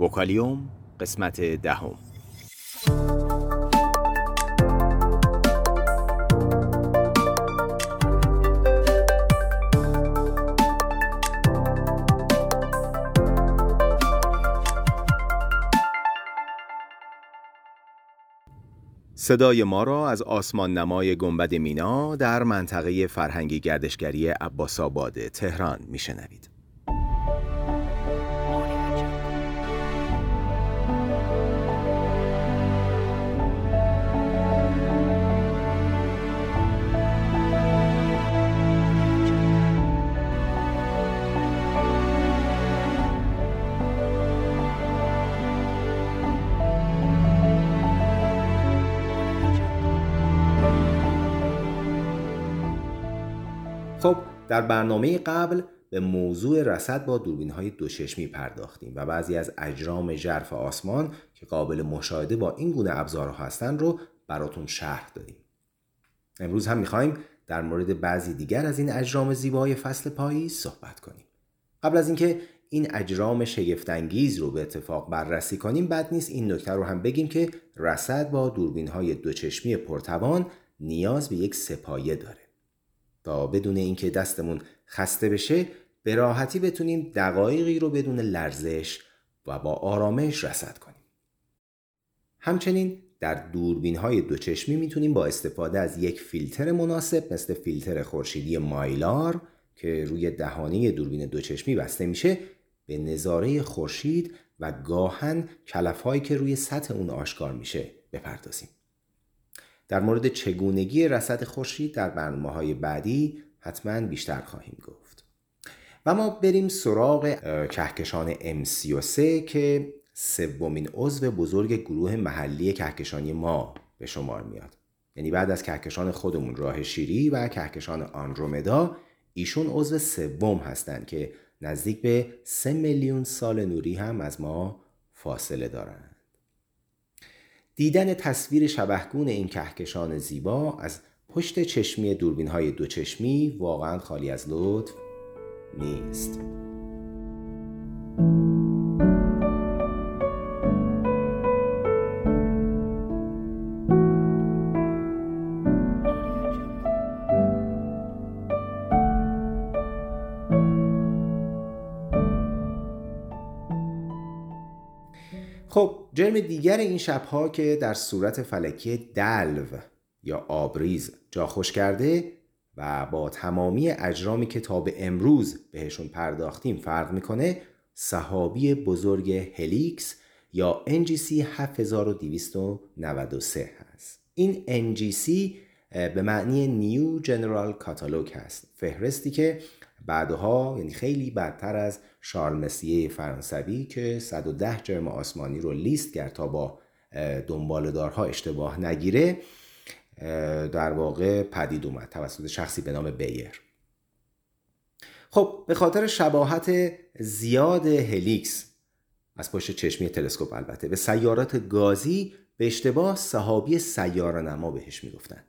وکالیوم قسمت دهم. صدای ما را از آسمان نمای گنبد مینا در منطقه فرهنگی گردشگری عباس آباد تهران میشنوید. خب در برنامه قبل به موضوع رصد با دوربین‌های دوچشمی پرداختیم و بعضی از اجرام ژرف آسمان که قابل مشاهده با این گونه ابزارها هستند رو براتون شرح دادیم. امروز هم می‌خوایم در مورد بعضی دیگر از این اجرام زیبای فصل پاییز صحبت کنیم. قبل از اینکه این اجرام شگفت‌انگیز رو به اتفاق بررسی کنیم، بد نیست این نکته رو هم بگیم که رصد با دوربین‌های دوچشمی پرتوان نیاز به یک سه‌پایه داره. تا بدون اینکه دستمون خسته بشه به راحتی بتونیم دقایقی رو بدون لرزش و با آرامش رصد کنیم. همچنین در دوربین‌های دوچشمی میتونیم با استفاده از یک فیلتر مناسب مثل فیلتر خورشیدی مایلار که روی دهانه دوربین دوچشمی بسته میشه به نظاره خورشید و گاهن کلف‌هایی که روی سطح اون آشکار میشه بپردازیم. در مورد چگونگی رصد خورشید در برنامه‌های بعدی حتماً بیشتر خواهیم گفت. و ما بریم سراغ کهکشان M33 که سومین عضو بزرگ گروه محلی کهکشانی ما به شمار میاد. یعنی بعد از کهکشان خودمون راه شیری و کهکشان آندرومدا ایشون عضو سوم هستند که نزدیک به 3 میلیون سال نوری هم از ما فاصله دارند. دیدن تصویر شبحگون این کهکشان زیبا از پشت چشمی دوربین‌های دوچشمی واقعاً خالی از لطف نیست. خب جرم دیگر این شبها که در صورت فلکی دلو یا آبریز جا خوش کرده و با تمامی اجرامی که تا به امروز بهشون پرداختیم فرق میکنه سحابی بزرگ هلیکس یا NGC 7293 هست. این NGC به معنی نیو جنرال کاتالوگ هست، فهرستی که بعدها یعنی خیلی بدتر از شارل مسیه فرانسوی که 110 جرم آسمانی رو لیست کرد تا با دنباله‌دارها اشتباه نگیره در واقع پدید اومد توسط شخصی به نام بیر. خب به خاطر شباهت زیاد هلیکس از پشت چشمی تلسکوپ البته به سیارات گازی به اشتباه سحابی سیاره‌نما بهش میگفتن.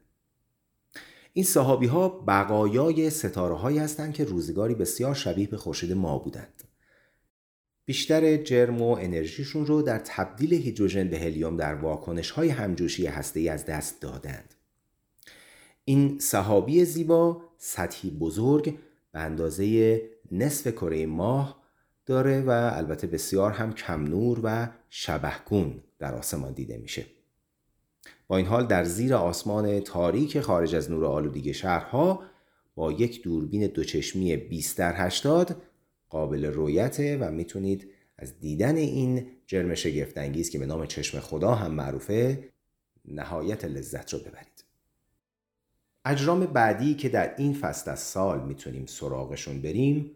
این سحابی‌ها بقایای ستاره‌هایی هستند که روزگاری بسیار شبیه به خورشید ما بودند. بیشتر جرم و انرژیشون رو در تبدیل هیدروژن به هلیوم در واکنش‌های همجوشی هسته‌ای از دست دادند. این سحابی زیبا سطحی بزرگ به اندازه نصف کره ماه داره و البته بسیار هم کم نور و شبحگون در آسمان دیده میشه. با این حال در زیر آسمان تاریک خارج از نور آلودگی شهرها با یک دوربین دوچشمی 20x80 قابل رؤیته و میتونید از دیدن این جرم شگفت‌انگیز که به نام چشم خدا هم معروفه نهایت لذت رو ببرید. اجرام بعدی که در این فصل از سال میتونیم سراغشون بریم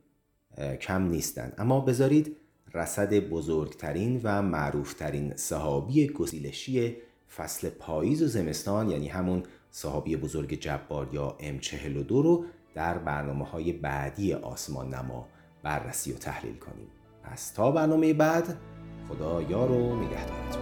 کم نیستن، اما بذارید رصد بزرگترین و معروفترین سحابی گسیلشی فصل پاییز و زمستان یعنی همون سحابی بزرگ جبار یا M42 رو در برنامه‌های بعدی آسمان نما بررسی و تحلیل کنیم. پس تا برنامه بعد خدا یار و نگهدارتون.